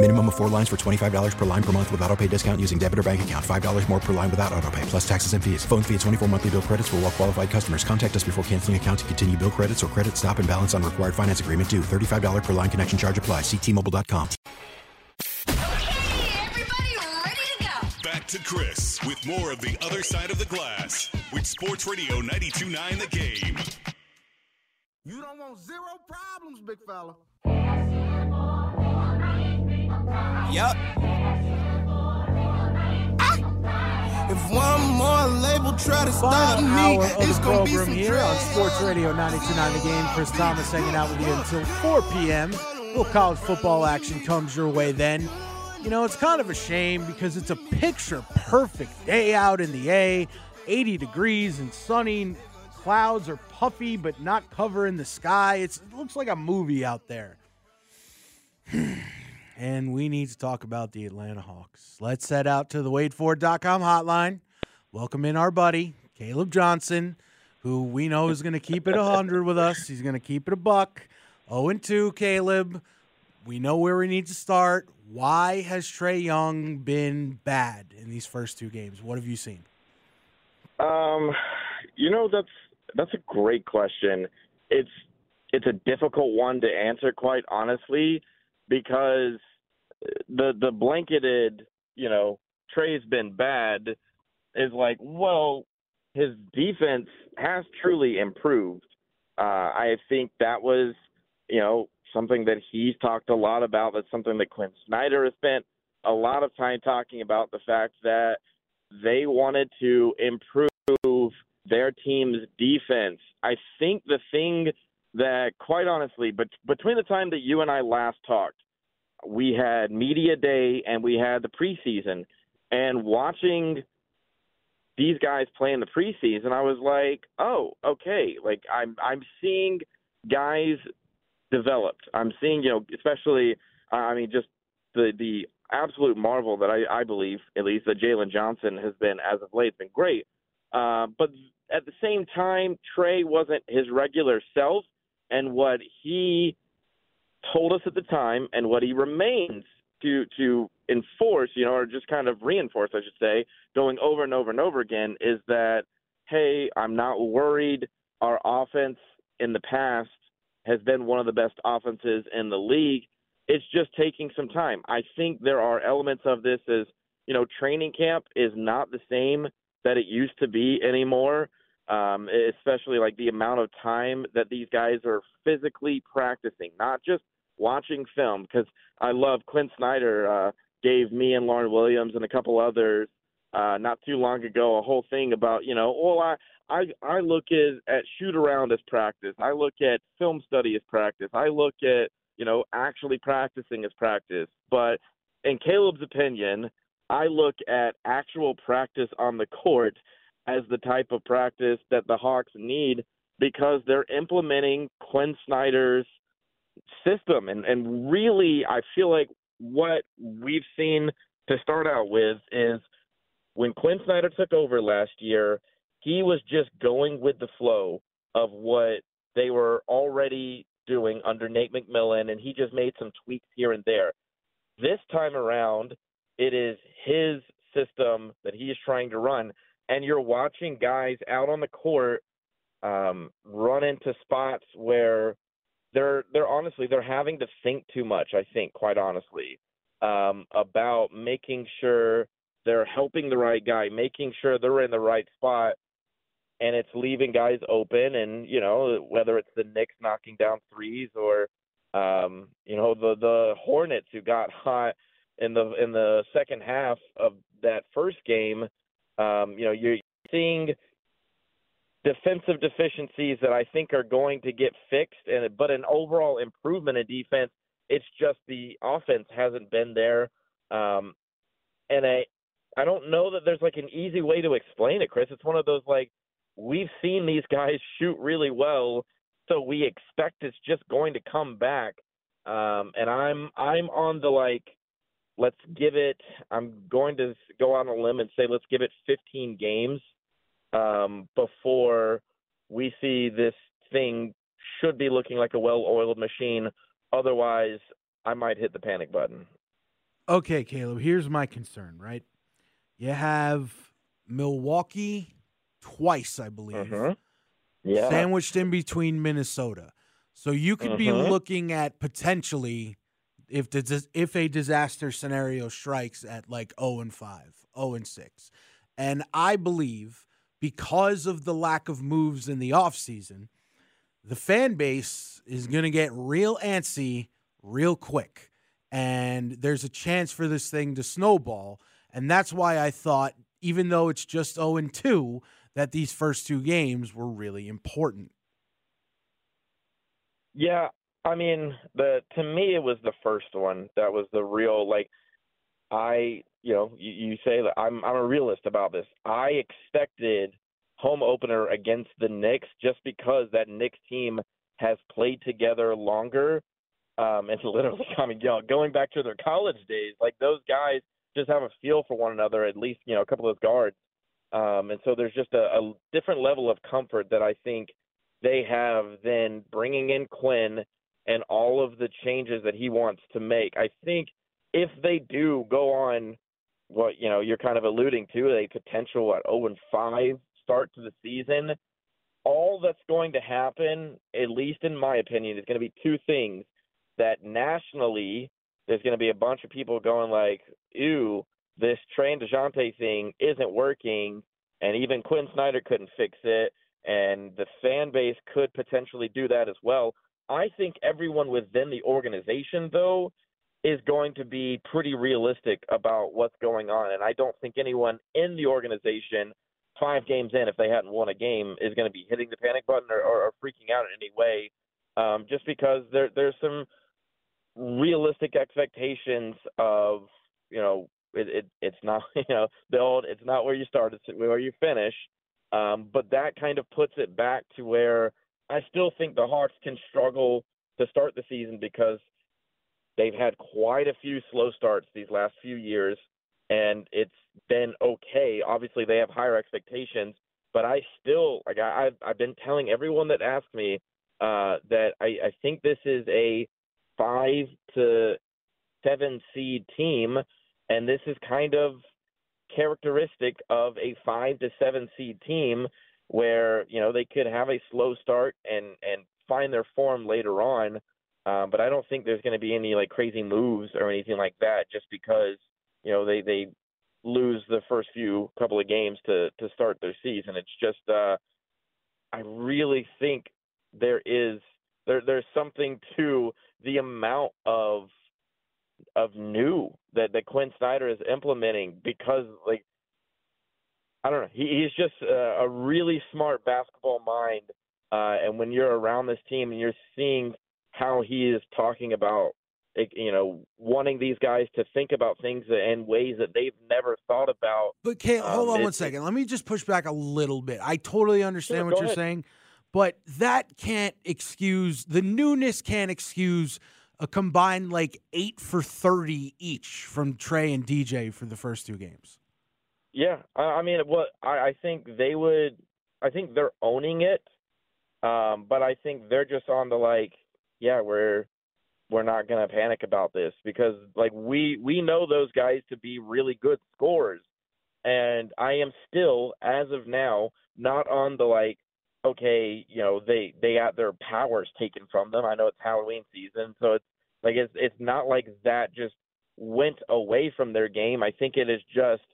Minimum of 4 lines for $25 per line per month with auto pay discount using debit or bank account. $5 more per line without auto pay, plus taxes and fees. Phone fee at 24 monthly bill credits for all well qualified customers. Contact us before canceling account to continue bill credits or credit stop and balance on required finance agreement due. $35 per line connection charge applies. See T-Mobile.com. Okay, everybody ready to go. Back to Chris with more of the other side of the glass with Sports Radio 92.9 The Game. You don't want zero problems, big fella. Yup. If one more label try to stop me, it's going to be some here on Sports Radio 92.9 The Game. Chris Thomas hanging out with you until 4 p.m. A little college football action comes your way then. You know, it's kind of a shame because it's a picture-perfect day out in the A. 80 degrees and sunny. Clouds are puffy but not covering the sky. It looks like a movie out there. And we need to talk about the Atlanta Hawks. Let's head out to the WadeFord.com hotline. Welcome in our buddy, Caleb Johnson, who we know is going to keep it 100 with us. He's going to keep it $1. 0-2, Caleb. We know where we need to start. Why has Trae Young been bad in these first two games? What have you seen? You know, that's a great question. It's a difficult one to answer, quite honestly, because the blanketed, you know, Trae's been bad is like, well, his defense has truly improved. I think that was, you know, something that he's talked a lot about. That's something that Quin Snyder has spent a lot of time talking about, the fact that they wanted to improve their team's defense. I think the thing that, quite honestly, but between the time that you and I last talked, we had media day and we had the preseason, and watching these guys play in the preseason, I was like, oh, okay. Like I'm seeing guys developed. I'm seeing, you know, especially, I mean, just the absolute marvel that I believe, at least, that Jalen Johnson has been, as of late, been great. But at the same time, Trae wasn't his regular self. And what he told us at the time and what he remains to enforce, you know, or just kind of reinforce, I should say, going over and over and over again, is that, hey, I'm not worried. Our offense in the past has been one of the best offenses in the league. It's just taking some time. I think there are elements of this as, you know, training camp is not the same that it used to be anymore. Especially like the amount of time that these guys are physically practicing, not just watching film, because I love Quin Snyder gave me and Lauren Williams and a couple others not too long ago a whole thing about, you know, well, I look at shoot-around as practice. I look at film study as practice. I look at, you know, actually practicing as practice. But in Caleb's opinion, I look at actual practice on the court as the type of practice that the Hawks need, because they're implementing Quin Snyder's system. And really, I feel like what we've seen to start out with is when Quin Snyder took over last year, he was just going with the flow of what they were already doing under Nate McMillan, and he just made some tweaks here and there. This time around, it is his system that he is trying to run. And you're watching guys out on the court run into spots where they're having to think too much, I think, quite honestly, about making sure they're helping the right guy, making sure they're in the right spot. and it's leaving guys open. And, you know, whether it's the Knicks knocking down threes or, you know, the Hornets who got hot in the second half of that first game, you know, you're seeing defensive deficiencies that I think are going to get fixed, but an overall improvement in defense. It's just the offense hasn't been there. And I don't know that there's like an easy way to explain it, Chris. It's one of those, like, we've seen these guys shoot really well, so we expect it's just going to come back. And I'm on the, like, I'm going to go on a limb and say, let's give it 15 games before we see this thing should be looking like a well-oiled machine. Otherwise, I might hit the panic button. Okay, Caleb, here's my concern, right? You have Milwaukee twice, I believe, sandwiched in between Minnesota. So you could be looking at potentially, if a disaster scenario strikes, at like 0-5, 0-6. And I believe because of the lack of moves in the offseason, the fan base is going to get real antsy real quick. And there's a chance for this thing to snowball. And that's why I thought, even though it's just 0-2, that these first two games were really important. Yeah, I mean, to me, it was the first one that was the real, like, you know, you say that I'm a realist about this. I expected home opener against the Knicks just because that Knicks team has played together longer. And literally, I mean, you know, going back to their college days, like, those guys just have a feel for one another, at least, you know, a couple of those guards. And so there's just a different level of comfort that I think they have than bringing in Quin and all of the changes that he wants to make. I think if they do go on what, you know, you're kind of alluding to, a potential, 0-5 start to the season, all that's going to happen, at least in my opinion, is going to be two things. That nationally, there's going to be a bunch of people going like, ew, this Trae DeJounte thing isn't working, and even Quin Snyder couldn't fix it, and the fan base could potentially do that as well. I think everyone within the organization, though, is going to be pretty realistic about what's going on, and I don't think anyone in the organization 5 games in, if they hadn't won a game, is going to be hitting the panic button or freaking out in any way, just because there's some – realistic expectations of, you know, it's not, you know, the old, it's not where you start, it's where you finish. But that kind of puts it back to where I still think the Hawks can struggle to start the season because they've had quite a few slow starts these last few years, and it's been okay. Obviously, they have higher expectations, but I still, like, I've been telling everyone that asked me that I think this is a 5 to 7 seed team, and this is kind of characteristic of a 5 to 7 seed team where, you know, they could have a slow start and find their form later on. But I don't think there's going to be any, like, crazy moves or anything like that just because, you know, they lose the first few couple of games to start their season. It's just I really think there's something to the amount of new that Quin Snyder is implementing, because, like, I don't know, he's just a really smart basketball mind, and when you're around this team and you're seeing how he is talking about, you know, wanting these guys to think about things in ways that they've never thought about. But hold on one second. Let me just push back a little bit. I totally understand what you're saying. But that can't excuse – the newness can't excuse a combined, like, 8 for 30 each from Trae and DJ for the first 2 games. Yeah. I mean, I think they would – I think they're owning it, but I think they're just on the, like, yeah, we're not going to panic about this because, like, we know those guys to be really good scorers. And I am still, as of now, not on the, like, okay, you know, they got their powers taken from them. I know it's Halloween season, so it's like it's not like that just went away from their game. I think it is just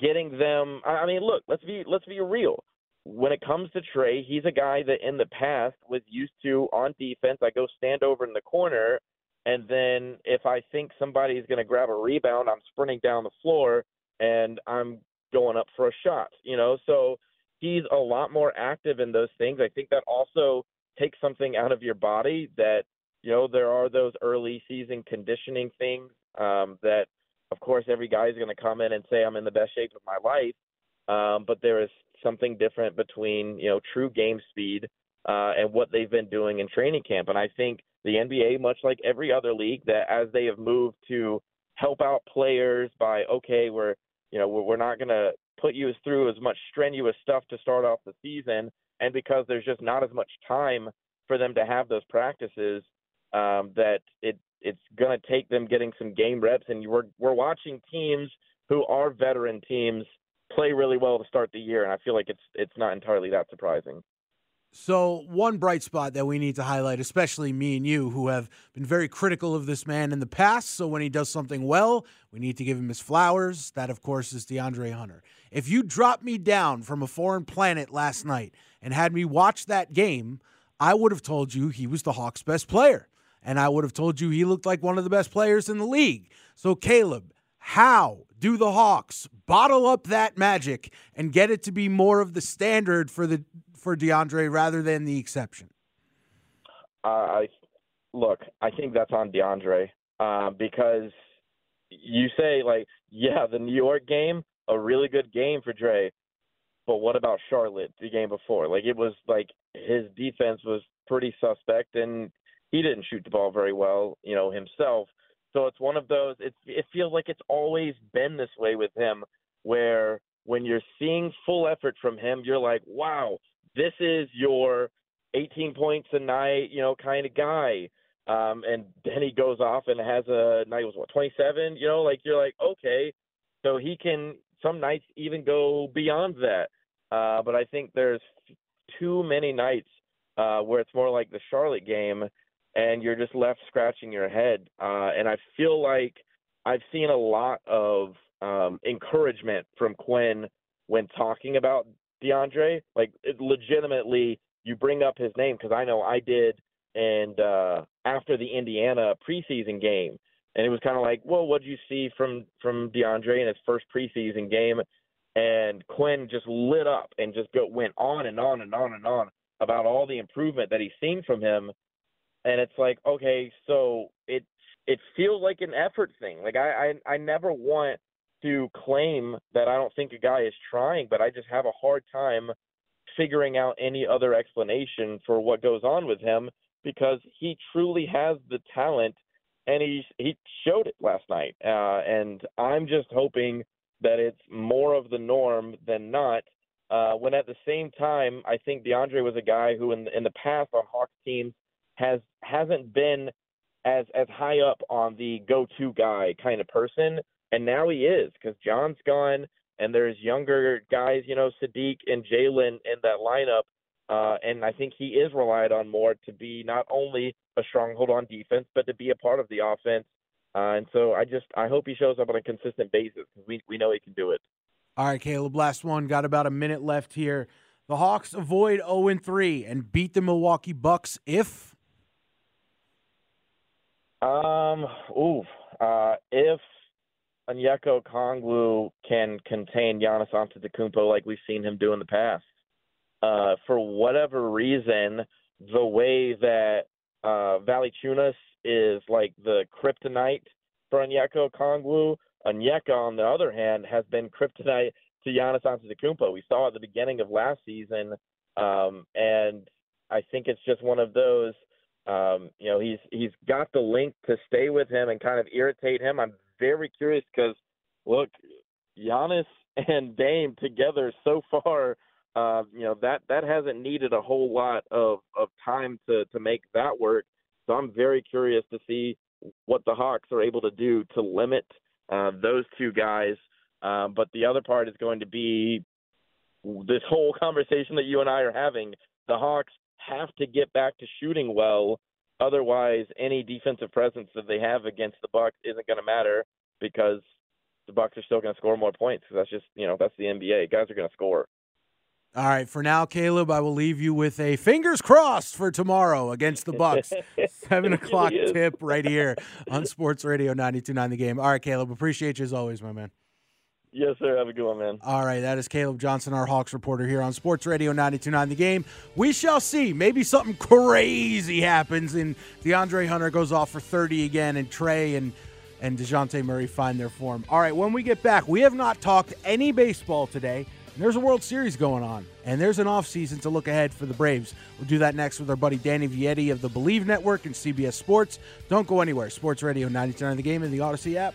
getting them. I mean, look, let's be real. when it comes to Trae, he's a guy that in the past was used to, on defense, I go stand over in the corner, and then if I think somebody's going to grab a rebound, I'm sprinting down the floor, and I'm going up for a shot, you know? So he's a lot more active in those things. I think that also takes something out of your body that, you know, there are those early season conditioning things that, of course, every guy is going to come in and say, I'm in the best shape of my life. But there is something different between, you know, true game speed and what they've been doing in training camp. And I think the NBA, much like every other league, that as they have moved to help out players by, okay, we're not going to put you through as much strenuous stuff to start off the season, and because there's just not as much time for them to have those practices, that it's going to take them getting some game reps. And we're watching teams who are veteran teams play really well to start the year, and I feel like it's not entirely that surprising. So one bright spot that we need to highlight, especially me and you, who have been very critical of this man in the past, so when he does something well, we need to give him his flowers. That, of course, is DeAndre Hunter. If you dropped me down from a foreign planet last night and had me watch that game, I would have told you he was the Hawks' best player, and I would have told you he looked like one of the best players in the league. So, Caleb, how do the Hawks bottle up that magic and get it to be more of the standard for DeAndre rather than the exception? I think that's on DeAndre because you say, like, yeah, the New York game, a really good game for Dre, but what about Charlotte the game before? Like, it was like his defense was pretty suspect, and he didn't shoot the ball very well, you know, himself. So it's one of those, it feels like it's always been this way with him, where when you're seeing full effort from him, you're like, wow, this is your 18 points a night, you know, kind of guy. And then he goes off and has a night, was what, 27? You know, like, you're like, okay, so he can some nights even go beyond that. But I think there's too many nights where it's more like the Charlotte game, and you're just left scratching your head. And I feel like I've seen a lot of encouragement from Quin when talking about DeAndre. Like, legitimately, you bring up his name, because I know I did, and after the Indiana preseason game. And it was kind of like, well, what'd you see from DeAndre in his first preseason game? And Quin just lit up and just went on and on and on and on about all the improvement that he's seen from him. And it's like, okay, so it feels like an effort thing. Like, I never want to claim that I don't think a guy is trying, but I just have a hard time figuring out any other explanation for what goes on with him, because he truly has the talent, and he showed it last night. And I'm just hoping that it's more of the norm than not, when at the same time I think DeAndre was a guy who in the past on Hawks teams hasn't been as high up on the go-to guy kind of person, and now he is, because John's gone, and there's younger guys, you know, Sadiq and Jalen in that lineup, and I think he is relied on more to be not only a stronghold on defense, but to be a part of the offense, and so I hope he shows up on a consistent basis, because we know he can do it. All right, Caleb, last one, got about a minute left here. The Hawks avoid 0-3 and beat the Milwaukee Bucks if... if Onyeka Okongwu can contain Giannis Antetokounmpo like we've seen him do in the past, for whatever reason, the way that Valanciunas is like the kryptonite for Onyeka Okongwu, Onyeka, on the other hand, has been kryptonite to Giannis Antetokounmpo. We saw at the beginning of last season, and I think it's just one of those. You know, he's got the link to stay with him and kind of irritate him. I'm very curious because, look, Giannis and Dame together so far, you know, that hasn't needed a whole lot of time to make that work. So I'm very curious to see what the Hawks are able to do to limit those two guys. But the other part is going to be this whole conversation that you and I are having. The Hawks have to get back to shooting well. Otherwise, any defensive presence that they have against the Bucks isn't going to matter, because the Bucks are still going to score more points. That's just, you know, that's the NBA. Guys are going to score. All right, for now, Caleb, I will leave you with a fingers crossed for tomorrow against the Bucks. 7 o'clock tip right here on Sports Radio 92.9 The Game. All right, Caleb, appreciate you as always, my man. Yes, sir. Have a good one, man. All right, that is Caleb Johnson, our Hawks reporter here on Sports Radio 92.9 The Game. We shall see. Maybe something crazy happens and DeAndre Hunter goes off for 30 again and Trae and DeJounte Murray find their form. All right, when we get back, we have not talked any baseball today. There's a World Series going on, and there's an offseason to look ahead for the Braves. We'll do that next with our buddy Danny Vietti of the Believe Network and CBS Sports. Don't go anywhere. Sports Radio 92.9 The Game and the Odyssey app.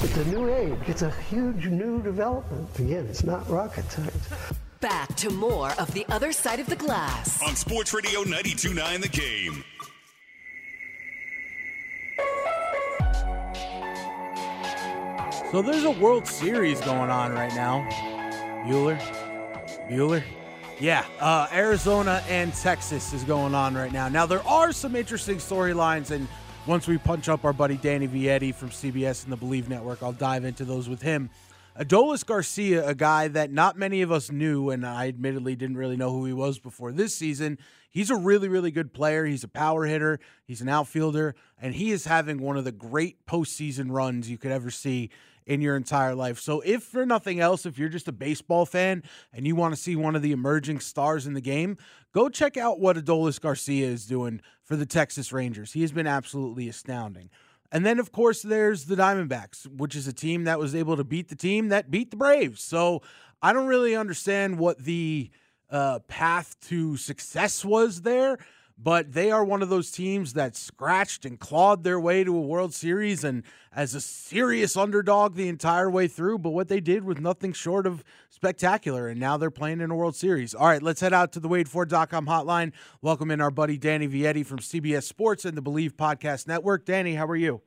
It's a new age. It's a huge new development. Again, it's not rocket science. Back to more of The Other Side of the Glass on Sports Radio 92.9 The Game. So there's a World Series going on right now. Bueller? Yeah, Arizona and Texas is going on right now. Now, there are some interesting storylines, and once we punch up our buddy Danny Vietti from CBS and the Believe Network, I'll dive into those with him. Adolis Garcia, a guy that not many of us knew, and I admittedly didn't really know who he was before this season. He's a really, really good player. He's a power hitter. He's an outfielder. And he is having one of the great postseason runs you could ever see in your entire life. So if for nothing else, if you're just a baseball fan and you want to see one of the emerging stars in the game, go check out what Adolis Garcia is doing for the Texas Rangers. He has been absolutely astounding. And then, of course, there's the Diamondbacks, which is a team that was able to beat the team that beat the Braves. So I don't really understand what the path to success was there, but they are one of those teams that scratched and clawed their way to a World Series and as a serious underdog the entire way through. But what they did was nothing short of spectacular, and now they're playing in a World Series. All right, let's head out to the WadeFord.com hotline. Welcome in our buddy Danny Vietti from CBS Sports and the Believe Podcast Network. Danny, how are you?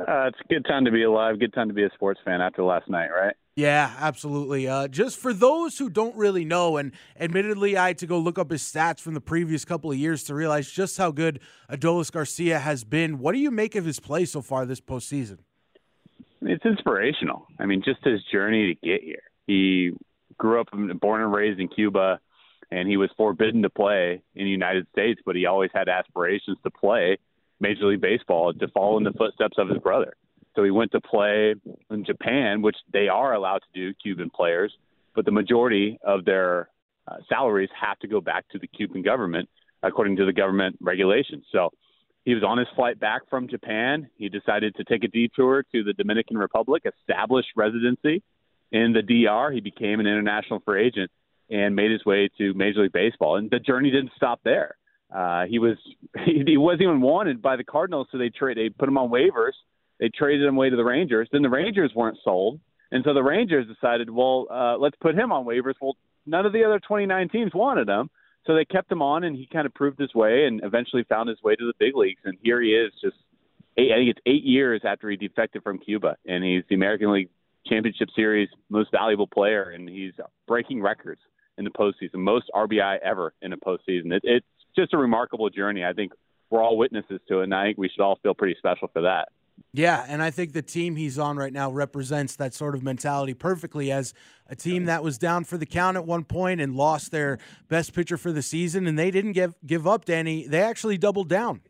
It's a good time to be alive, good time to be a sports fan after last night, right? Yeah, absolutely. Just for those who don't really know, and admittedly, I had to go look up his stats from the previous couple of years to realize just how good Adolis Garcia has been. What do you make of his play so far this postseason? It's inspirational. I mean, just his journey to get here. He grew up, born and raised in Cuba, and he was forbidden to play in the United States, but he always had aspirations to play Major League Baseball, to follow in the footsteps of his brother. So he went to play in Japan, which they are allowed to do, Cuban players, but the majority of their salaries have to go back to the Cuban government, according to the government regulations. So He was on his flight back from Japan. He decided to take a detour to the Dominican Republic, establish residency in the DR. He became an international free agent and made his way to Major League Baseball. And the journey didn't stop there. He wasn't even wanted by the Cardinals, so they put him on waivers. They traded him away to the Rangers. Then the Rangers weren't sold. And so the Rangers decided, let's put him on waivers. Well, none of the other 29 teams wanted him. So they kept him on, and he kind of proved his way and eventually found his way to the big leagues. And here he is I think it's 8 years after he defected from Cuba. And he's the American League Championship Series most valuable player, and he's breaking records in the postseason, most RBI ever in a postseason. It's just a remarkable journey. I think we're all witnesses to it, and I think we should all feel pretty special for that. Yeah, and I think the team he's on right now represents that sort of mentality perfectly, as a team that was down for the count at one point and lost their best pitcher for the season, and they didn't give up, Danny. They actually doubled down.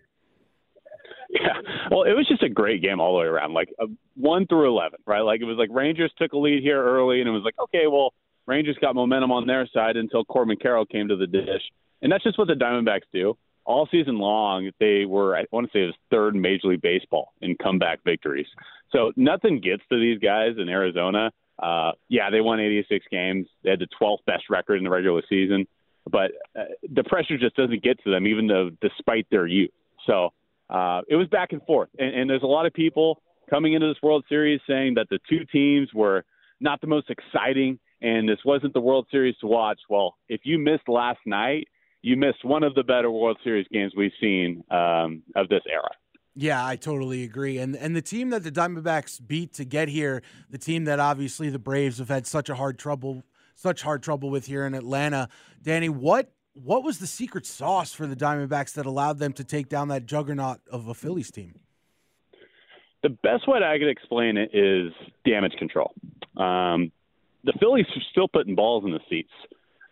Yeah, well, it was just a great game all the way around, like 1 through 11, right? Like, it was like Rangers took a lead here early, and it was like, okay, well, Rangers got momentum on their side until Corbin Carroll came to the dish. And that's just what the Diamondbacks do. All season long, they were, I want to say, it was third in Major League Baseball in comeback victories. So nothing gets to these guys in Arizona. They won 86 games. They had the 12th best record in the regular season. But the pressure just doesn't get to them, even though despite their youth. So it was back and forth. And there's a lot of people coming into this World Series saying that the two teams were not the most exciting and this wasn't the World Series to watch. Well, if you missed last night, you missed one of the better World Series games we've seen of this era. Yeah, I totally agree. And the team that the Diamondbacks beat to get here, the team that obviously the Braves have had such hard trouble with here in Atlanta. Danny, what was the secret sauce for the Diamondbacks that allowed them to take down that juggernaut of a Phillies team? The best way I could explain it is damage control. The Phillies are still putting balls in the seats,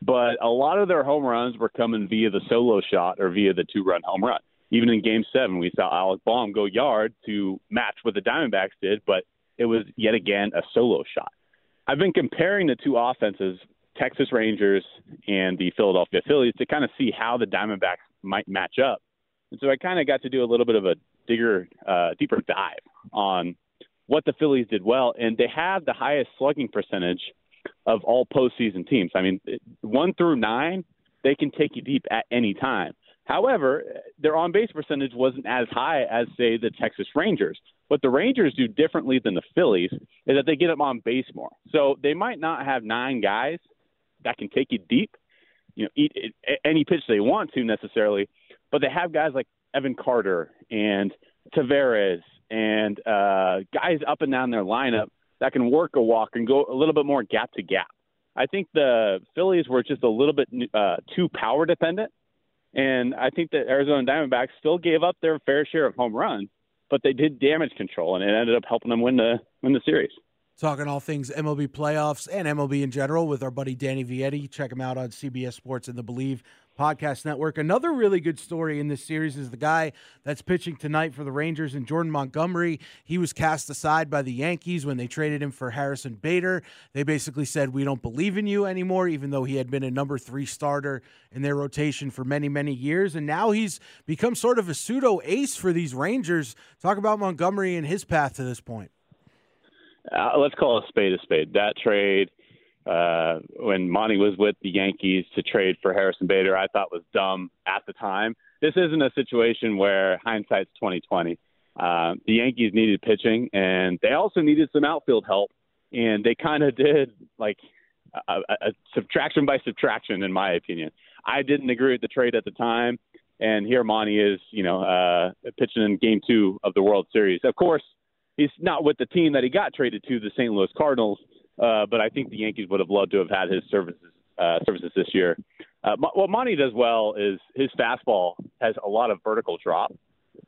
but a lot of their home runs were coming via the solo shot or via the two-run home run. Even in Game 7, we saw Alec Bohm go yard to match what the Diamondbacks did, but it was, yet again, a solo shot. I've been comparing the two offenses, Texas Rangers and the Philadelphia Phillies, to kind of see how the Diamondbacks might match up. And so I kind of got to do a little bit of a deeper dive on what the Phillies did well, and they have the highest slugging percentage of all postseason teams. I mean, 1 through 9, they can take you deep at any time. However, their on-base percentage wasn't as high as, say, the Texas Rangers. What the Rangers do differently than the Phillies is that they get them on base more. So they might not have 9 guys that can take you deep, eat any pitch they want to necessarily, but they have guys like Evan Carter and Taveras and guys up and down their lineup that can work a walk and go a little bit more gap to gap. I think the Phillies were just a little bit too power dependent, and I think the Arizona Diamondbacks still gave up their fair share of home runs, but they did damage control, and it ended up helping them win the series. Talking all things MLB playoffs and MLB in general with our buddy Danny Vietti. Check him out on CBS Sports and the Believe Podcast Network. Another really good story in this series is the guy that's pitching tonight for the Rangers and Jordan Montgomery. He was cast aside by the Yankees when they traded him for Harrison Bader. They basically said, we don't believe in you anymore, even though he had been a number 3 starter in their rotation for many, many years. And now he's become sort of a pseudo ace for these Rangers. Talk about Montgomery and his path to this point. Let's call a spade a spade. That trade, when Monty was with the Yankees to trade for Harrison Bader, I thought was dumb at the time. This isn't a situation where hindsight's 20/20. The Yankees needed pitching, and they also needed some outfield help, and they kind of did like a subtraction by subtraction, in my opinion. I didn't agree with the trade at the time, and here Monty is, pitching in Game 2 of the World Series. Of course, he's not with the team that he got traded to, the St. Louis Cardinals. But I think the Yankees would have loved to have had his services this year. What Monty does well is his fastball has a lot of vertical drop.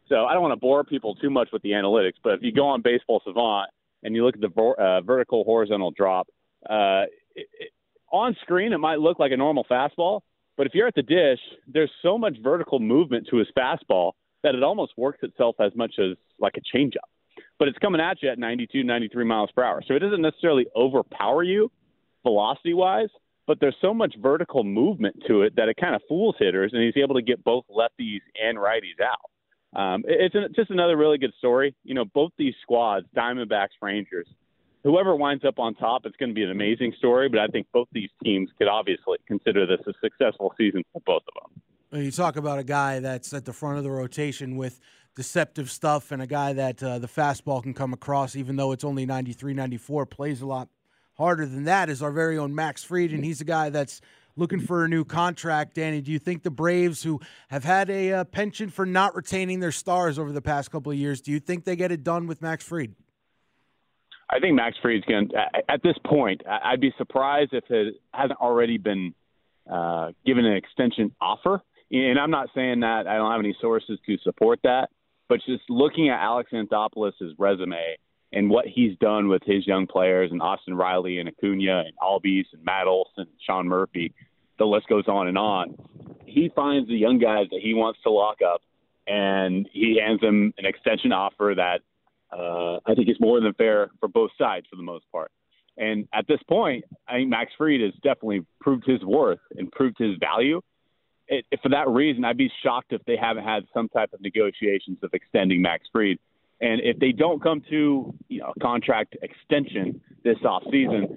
So I don't want to bore people too much with the analytics, but if you go on Baseball Savant and you look at the vertical horizontal drop, on screen it might look like a normal fastball, but if you're at the dish, there's so much vertical movement to his fastball that it almost works itself as much as like a changeup. But it's coming at you at 92, 93 miles per hour. So it doesn't necessarily overpower you velocity-wise, but there's so much vertical movement to it that it kind of fools hitters, and he's able to get both lefties and righties out. It's just another really good story. You know, both these squads, Diamondbacks, Rangers, whoever winds up on top, it's going to be an amazing story. But I think both these teams could obviously consider this a successful season for both of them. You talk about a guy that's at the front of the rotation with deceptive stuff and a guy that the fastball can come across, even though it's only 93, 94, plays a lot harder than that, is our very own Max Fried, and he's a guy that's looking for a new contract. Danny, do you think the Braves, who have had a penchant for not retaining their stars over the past couple of years, do you think they get it done with Max Fried? I think Max Fried's going to, at this point, I'd be surprised if it hasn't already been given an extension offer. And I'm not saying that. I don't have any sources to support that. But just looking at Alex Anthopoulos' resume and what he's done with his young players and Austin Riley and Acuna and Albies and Matt Olson and Sean Murphy, the list goes on and on. He finds the young guys that he wants to lock up, and he hands them an extension offer that I think is more than fair for both sides for the most part. And at this point, I think Max Fried has definitely proved his worth and proved his value. For that reason, I'd be shocked if they haven't had some type of negotiations of extending Max Fried. And if they don't come to a contract extension this offseason,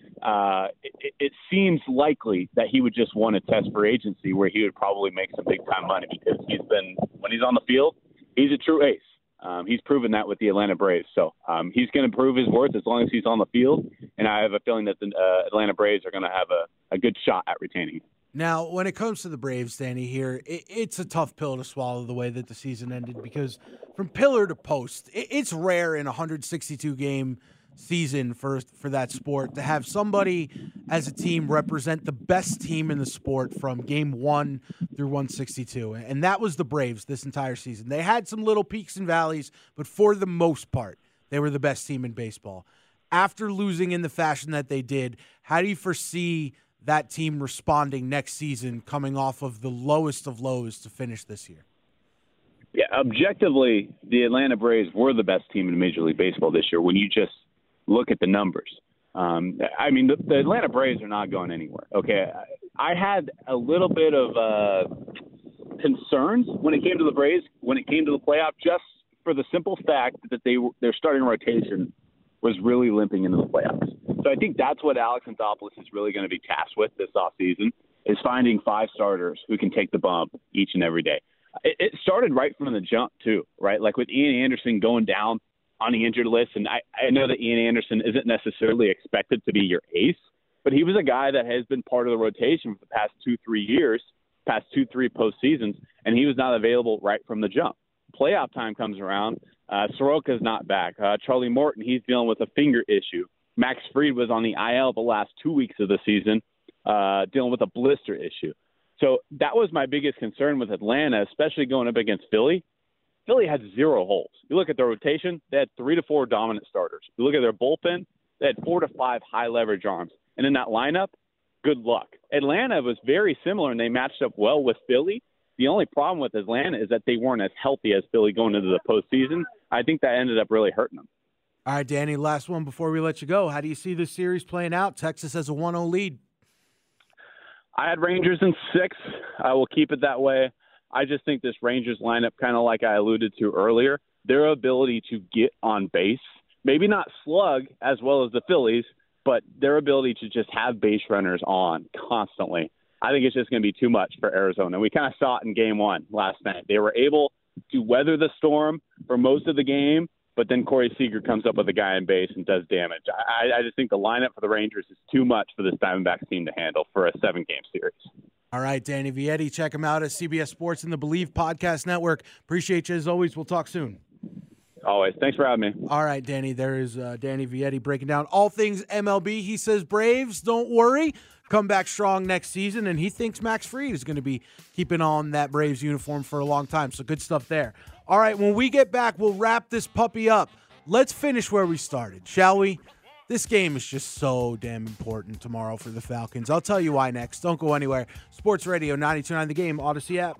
it seems likely that he would just want to test for agency where he would probably make some big-time money because he's been – when he's on the field, he's a true ace. He's proven that with the Atlanta Braves. So he's going to prove his worth as long as he's on the field, and I have a feeling that the Atlanta Braves are going to have a good shot at retaining him. Now, when it comes to the Braves, Danny, here, it's a tough pill to swallow the way that the season ended because from pillar to post, it's rare in a 162-game season for that sport to have somebody as a team represent the best team in the sport from game 1 through 162. And that was the Braves this entire season. They had some little peaks and valleys, but for the most part, they were the best team in baseball. After losing in the fashion that they did, how do you foresee that team responding next season coming off of the lowest of lows to finish this year? Yeah, objectively, the Atlanta Braves were the best team in Major League Baseball this year when you just look at the numbers. I mean, the Atlanta Braves are not going anywhere. Okay, I had a little bit of concerns when it came to the Braves, when it came to the playoff, just for the simple fact that their starting rotation was really limping into the playoffs. So I think that's what Alex Anthopoulos is really going to be tasked with this offseason, is finding 5 starters who can take the bump each and every day. It started right from the jump, too, right? Like with Ian Anderson going down on the injured list, and I know that Ian Anderson isn't necessarily expected to be your ace, but he was a guy that has been part of the rotation for the past 2-3 years, past 2-3 postseasons, and he was not available right from the jump. Playoff time comes around. Soroka's not back. Charlie Morton, he's dealing with a finger issue. Max Fried was on the IL the last 2 weeks of the season dealing with a blister issue. So that was my biggest concern with Atlanta, especially going up against Philly. Philly had 0 holes. You look at their rotation, they had 3 to 4 dominant starters. You look at their bullpen, they had 4 to 5 high-leverage arms. And in that lineup, good luck. Atlanta was very similar, and they matched up well with Philly. The only problem with Atlanta is that they weren't as healthy as Philly going into the postseason. I think that ended up really hurting them. All right, Danny, last one before we let you go. How do you see this series playing out? Texas has a 1-0 lead. I had Rangers in 6. I will keep it that way. I just think this Rangers lineup, kind of like I alluded to earlier, their ability to get on base, maybe not slug as well as the Phillies, but their ability to just have base runners on constantly. I think it's just going to be too much for Arizona. We kind of saw it in game 1 last night. They were able to weather the storm for most of the game, but then Corey Seager comes up with a guy in base and does damage. I just think the lineup for the Rangers is too much for this Diamondbacks team to handle for a 7-game series. All right, Danny Vietti, check him out at CBS Sports and the Believe Podcast Network. Appreciate you as always. We'll talk soon. Always. Thanks for having me. All right, Danny. There is Danny Vietti breaking down all things MLB. He says, Braves, don't worry. Come back strong next season, and he thinks Max Fried is going to be keeping on that Braves uniform for a long time. So good stuff there. All right, when we get back, we'll wrap this puppy up. Let's finish where we started, shall we? This game is just so damn important tomorrow for the Falcons. I'll tell you why next. Don't go anywhere. Sports Radio 92.9 The Game, Odyssey app.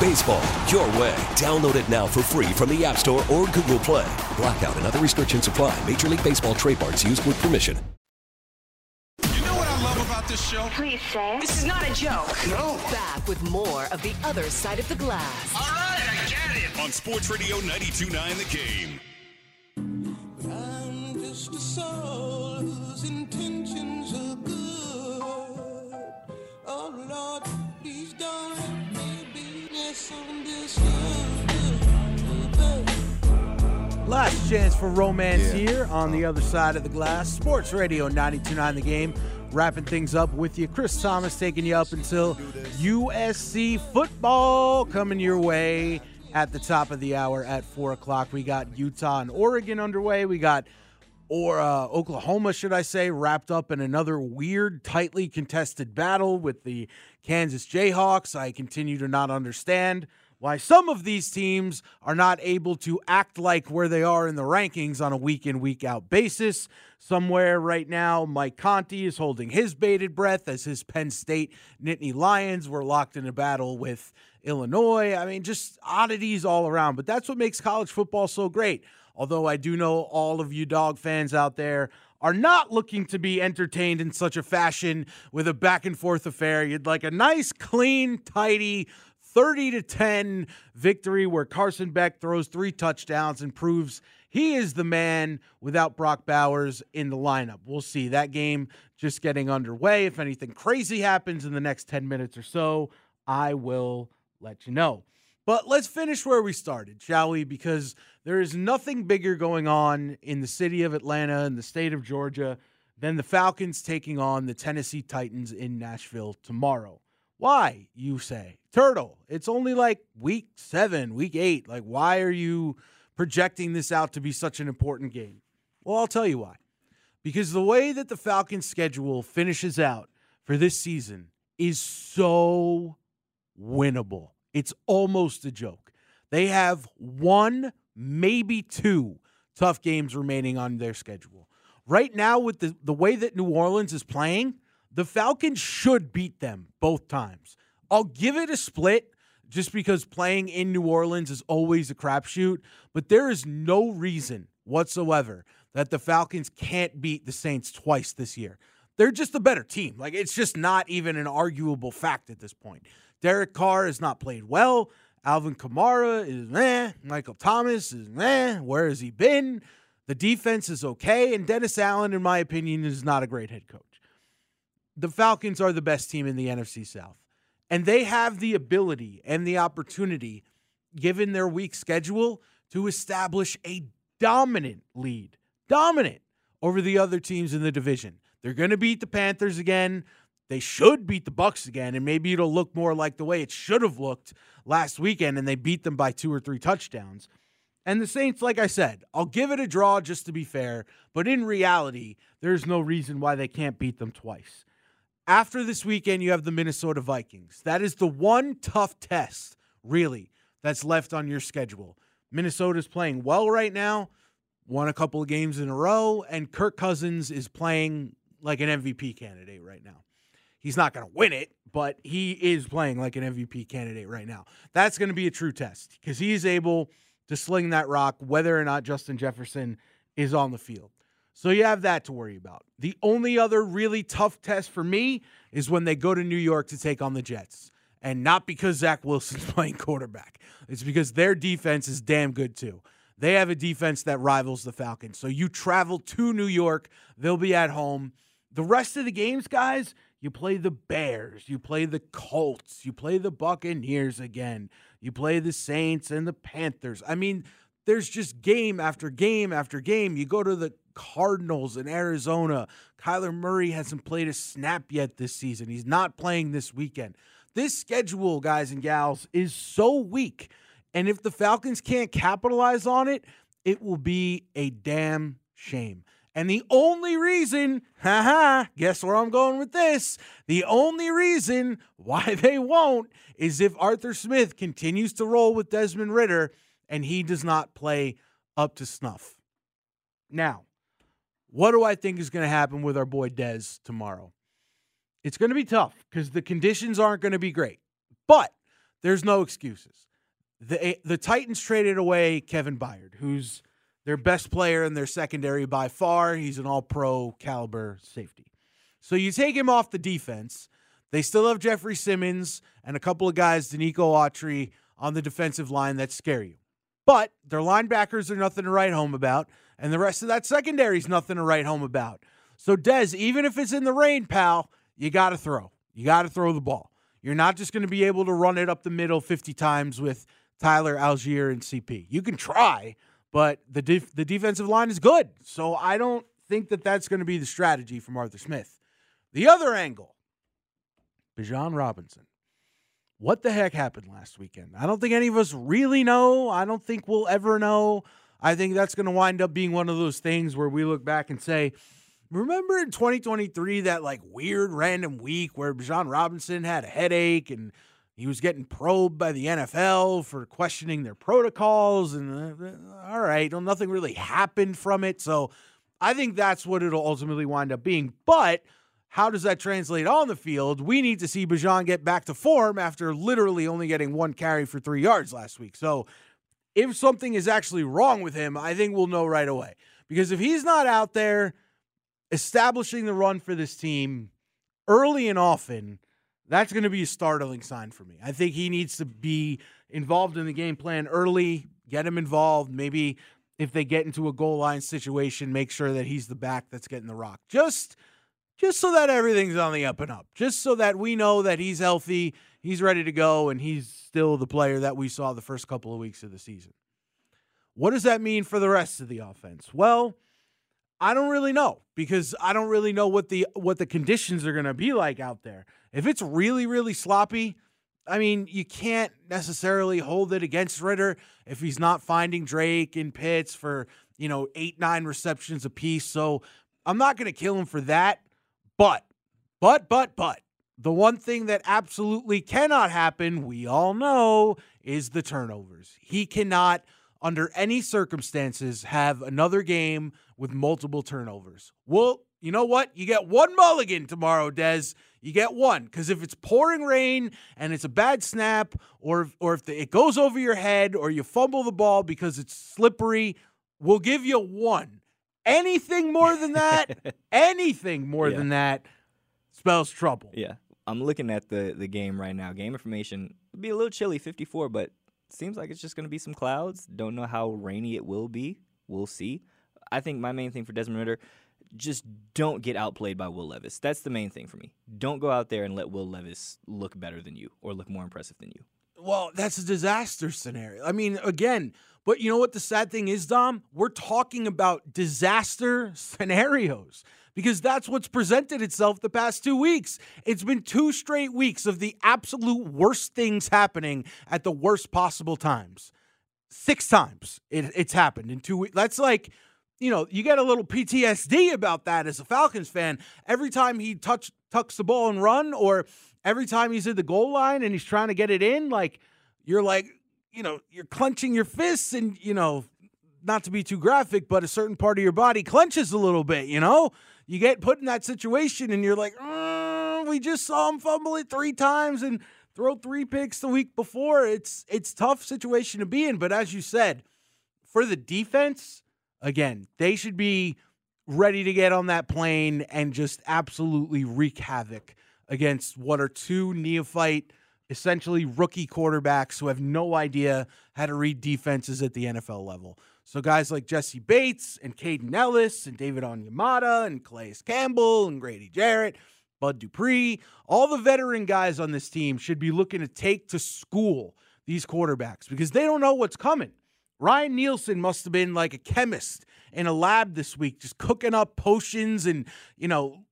Baseball, your way. Download it now for free from the App Store or Google Play. Blackout and other restrictions apply. Major League Baseball trademarks used with permission. This show. Please say. This is not a joke. No. Back with more of The Other Side of the Glass. All right, I get it. On Sports Radio 92.9 The Game. But I'm just a soul whose intentions are good. Oh, Lord, please don't let me be misunderstood. Last chance for romance here on The Other Side of the Glass. Sports Radio 92.9 The Game. Wrapping things up with you. Chris Thomas taking you up until USC football coming your way at the top of the hour at 4 o'clock. We got Utah and Oregon underway. We got Oklahoma, should I say, wrapped up in another weird, tightly contested battle with the Kansas Jayhawks. I continue to not understand why some of these teams are not able to act like where they are in the rankings on a week-in, week-out basis. Somewhere right now, Mike Conti is holding his bated breath as his Penn State Nittany Lions were locked in a battle with Illinois. I mean, just oddities all around. But that's what makes college football so great. Although I do know all of you dog fans out there are not looking to be entertained in such a fashion with a back-and-forth affair. You'd like a nice, clean, tidy 30-10 victory where Carson Beck throws 3 touchdowns and proves he is the man without Brock Bowers in the lineup. We'll see. That game just getting underway. If anything crazy happens in the next 10 minutes or so, I will let you know. But let's finish where we started, shall we? Because there is nothing bigger going on in the city of Atlanta and the state of Georgia than the Falcons taking on the Tennessee Titans in Nashville tomorrow. Why, you say? Turtle, it's only like week 7, week 8. Like, why are you projecting this out to be such an important game? Well, I'll tell you why. Because the way that the Falcons' schedule finishes out for this season is so winnable. It's almost a joke. They have 1, maybe 2 tough games remaining on their schedule. Right now, with the way that New Orleans is playing, the Falcons should beat them both times. I'll give it a split just because playing in New Orleans is always a crapshoot, but there is no reason whatsoever that the Falcons can't beat the Saints twice this year. They're just a better team. Like, it's just not even an arguable fact at this point. Derek Carr has not played well. Alvin Kamara is meh. Michael Thomas is meh. Where has he been? The defense is okay. And Dennis Allen, in my opinion, is not a great head coach. The Falcons are the best team in the NFC South, and they have the ability and the opportunity, given their weak schedule, to establish a dominant lead, over the other teams in the division. They're going to beat the Panthers again. They should beat the Bucks again, and maybe it'll look more like the way it should have looked last weekend, and they beat them by 2 or 3 touchdowns. And the Saints, like I said, I'll give it a draw just to be fair, but in reality, there's no reason why they can't beat them twice. After this weekend, you have the Minnesota Vikings. That is the one tough test, really, that's left on your schedule. Minnesota's playing well right now, won a couple of games in a row, and Kirk Cousins is playing like an MVP candidate right now. He's not going to win it, but he is playing like an MVP candidate right now. That's going to be a true test because he's able to sling that rock whether or not Justin Jefferson is on the field. So you have that to worry about. The only other really tough test for me is when they go to New York to take on the Jets. And not because Zach Wilson's playing quarterback. It's because their defense is damn good too. They have a defense that rivals the Falcons. So you travel to New York. They'll be at home. The rest of the games, guys, You play the Bears. You play the Colts. You play the Buccaneers again. You play the Saints and the Panthers. I mean, there's just game after game after game. You go to the Cardinals in Arizona. Kyler Murray hasn't played a snap yet this season. He's not playing this weekend. This schedule, guys and gals, is so weak. And if the Falcons can't capitalize on it, it will be a damn shame. And the only reason, guess where I'm going with this? The only reason why they won't is if Arthur Smith continues to roll with Desmond Ridder and he does not play up to snuff. Now, what do I think is going to happen with our boy Dez tomorrow? It's going to be tough because the conditions aren't going to be great. But there's no excuses. The Titans traded away Kevin Byard, who's their best player in their secondary by far. He's an all-pro caliber safety. So you take him off the defense. They still have Jeffrey Simmons and a couple of guys, Danico Autry, on the defensive line that scare you. But their linebackers are nothing to write home about, and the rest of that secondary is nothing to write home about. So, Dez, even if it's in the rain, pal, you got to throw. You got to throw the ball. You're not just going to be able to run it up the middle 50 times with Tyler Algier and CP. You can try, but the defensive line is good. So I don't think that that's going to be the strategy from Arthur Smith. The other angle, Bijan Robinson. What the heck happened last weekend? I don't think any of us really know. I don't think we'll ever know. I think that's going to wind up being one of those things where we look back and say, remember in 2023, that like weird random week where Bijan Robinson had a headache and he was getting probed by the NFL for questioning their protocols, and all right, well, nothing really happened from it. So I think that's what it'll ultimately wind up being. But how does that translate on the field? We need to see Bijan get back to form after literally only getting one carry for 3 yards last week. So if something is actually wrong with him, I think we'll know right away. Because if he's not out there establishing the run for this team early and often, that's going to be a startling sign for me. I think he needs to be involved in the game plan early, get him involved. Maybe if they get into a goal line situation, make sure that he's the back that's getting the rock. Just so that everything's on the up and up. Just so that we know that he's healthy, he's ready to go, and he's still the player that we saw the first couple of weeks of the season. What does that mean for the rest of the offense? Well, I don't really know, because I don't really know what the conditions are going to be like out there. If it's really, really sloppy, I mean, you can't necessarily hold it against Ridder if he's not finding Drake and Pitts for, 8-9 receptions apiece. So I'm not going to kill him for that. But the one thing that absolutely cannot happen, we all know, is the turnovers. He cannot, under any circumstances, have another game with multiple turnovers. Well, you know what? You get one mulligan tomorrow, Dez. You get one, because if it's pouring rain and it's a bad snap, or if it goes over your head, or you fumble the ball because it's slippery, we'll give you one. Anything more than that, than that spells trouble. Yeah, I'm looking at the game right now. Game information, it'll be a little chilly, 54, but seems like it's just going to be some clouds. Don't know how rainy it will be. We'll see. I think my main thing for Desmond Ridder, just don't get outplayed by Will Levis. That's the main thing for me. Don't go out there and let Will Levis look better than you or look more impressive than you. Well, that's a disaster scenario. I mean, again, but you know what the sad thing is, Dom? We're talking about disaster scenarios because that's what's presented itself the past 2 weeks. It's been 2 straight weeks of the absolute worst things happening at the worst possible times. 6 times it's happened in 2 weeks. That's like... you get a little PTSD about that as a Falcons fan. Every time he tucks the ball and run, or every time he's at the goal line and he's trying to get it in, you're clenching your fists and, not to be too graphic, but a certain part of your body clenches a little bit, You get put in that situation and you're like, we just saw him fumble it 3 times and throw 3 picks the week before. It's tough situation to be in. But as you said, for the defense... Again, they should be ready to get on that plane and just absolutely wreak havoc against what are 2 neophyte, essentially rookie quarterbacks who have no idea how to read defenses at the NFL level. So guys like Jesse Bates and Caden Ellis and David Onyemata and Calais Campbell and Grady Jarrett, Bud Dupree, all the veteran guys on this team should be looking to take to school these quarterbacks because they don't know what's coming. Ryan Nielsen must have been like a chemist in a lab this week, just cooking up potions and,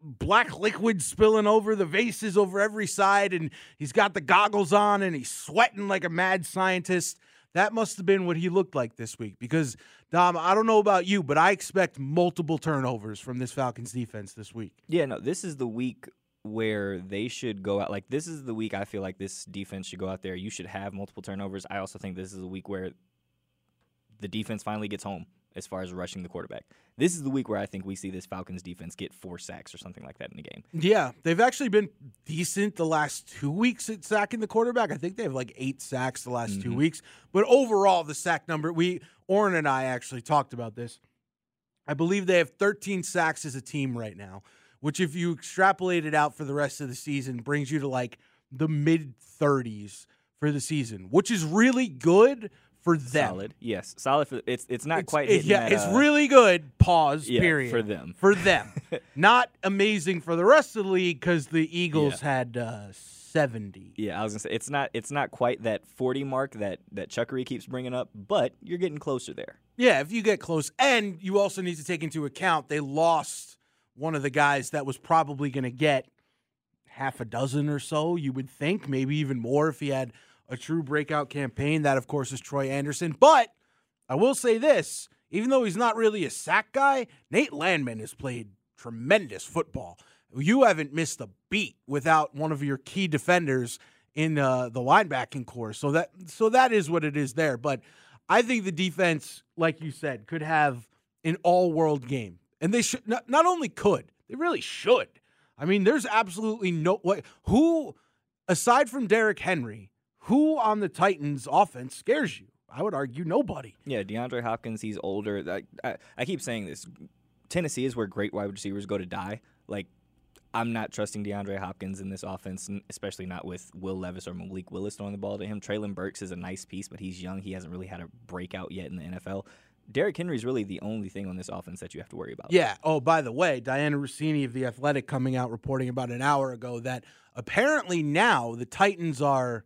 black liquid spilling over the vases over every side. And he's got the goggles on and he's sweating like a mad scientist. That must have been what he looked like this week because, Dom, I don't know about you, but I expect multiple turnovers from this Falcons defense this week. Yeah, no, this is the week where they should go out. Like, this is the week I feel like this defense should go out there. You should have multiple turnovers. I also think this is the week where the defense finally gets home as far as rushing the quarterback. This is the week where I think we see this Falcons defense get 4 sacks or something like that in the game. Yeah, they've actually been decent the last 2 weeks at sacking the quarterback. I think they have like 8 sacks the last 2 weeks. But overall, the sack number, Orrin and I actually talked about this. I believe they have 13 sacks as a team right now, which if you extrapolate it out for the rest of the season, brings you to like the mid-30s for the season, which is really good for them. Solid, yes. Solid. It's not quite hitting that. It's really good, period. For them. Not amazing for the rest of the league because the Eagles had 70. Yeah, I was going to say, it's not quite that 40 mark that Chuckery keeps bringing up, but you're getting closer there. Yeah, if you get close. And you also need to take into account they lost one of the guys that was probably going to get half a dozen or so, you would think, maybe even more if he had a true breakout campaign. That, of course, is Troy Anderson. But I will say this, even though he's not really a sack guy, Nate Landman has played tremendous football. You haven't missed a beat without one of your key defenders in the linebacking corps. So that is what it is there. But I think the defense, like you said, could have an all-world game. And they should not only could, they really should. I mean, there's absolutely no way. Who, aside from Derrick Henry, who on the Titans' offense scares you? I would argue nobody. Yeah, DeAndre Hopkins, he's older. I keep saying this. Tennessee is where great wide receivers go to die. Like, I'm not trusting DeAndre Hopkins in this offense, especially not with Will Levis or Malik Willis throwing the ball to him. Traylon Burks is a nice piece, but he's young. He hasn't really had a breakout yet in the NFL. Derrick Henry's really the only thing on this offense that you have to worry about. Yeah. Oh, by the way, Diana Rossini of The Athletic coming out reporting about an hour ago that apparently now the Titans are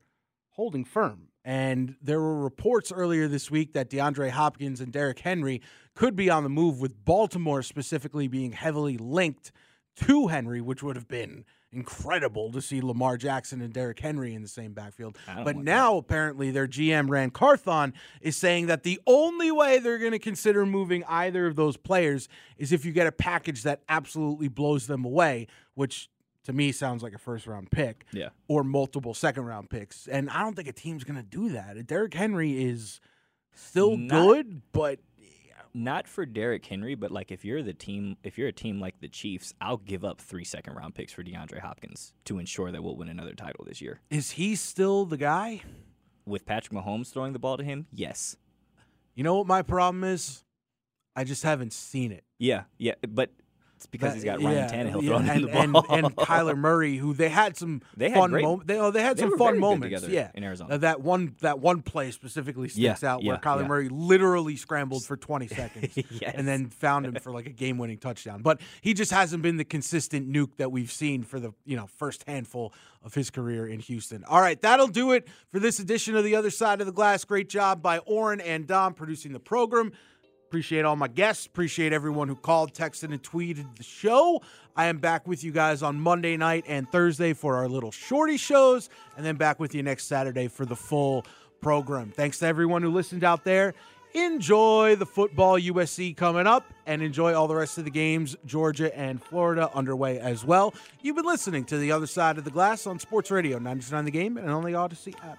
holding firm. And there were reports earlier this week that DeAndre Hopkins and Derrick Henry could be on the move, with Baltimore specifically being heavily linked to Henry, which would have been incredible to see Lamar Jackson and Derrick Henry in the same backfield. But now apparently their GM, Rand Carthon, is saying that the only way they're going to consider moving either of those players is if you get a package that absolutely blows them away, which to me sounds like a first-round pick or multiple second-round picks. And I don't think a team's going to do that. Derrick Henry is still good, but not for Derrick Henry, but like if you're a team like the Chiefs, I'll give up 3 second-round picks for DeAndre Hopkins to ensure that we'll win another title this year. Is he still the guy? With Patrick Mahomes throwing the ball to him, yes. You know what my problem is? I just haven't seen it. Yeah, but it's because he's got Ryan Tannehill throwing him the ball. And Kyler Murray, who they had some fun moments in Arizona. That one play specifically sticks out where Kyler Murray literally scrambled for 20 seconds and then found him for like a game-winning touchdown. But he just hasn't been the consistent nuke that we've seen for the first handful of his career in Houston. All right, that'll do it for this edition of The Other Side of the Glass. Great job by Orrin and Dom producing the program. Appreciate all my guests. Appreciate everyone who called, texted, and tweeted the show. I am back with you guys on Monday night and Thursday for our little shorty shows, and then back with you next Saturday for the full program. Thanks to everyone who listened out there. Enjoy the football, USC coming up, and enjoy all the rest of the games, Georgia and Florida underway as well. You've been listening to The Other Side of the Glass on Sports Radio 92.9 The Game and on the Odyssey app.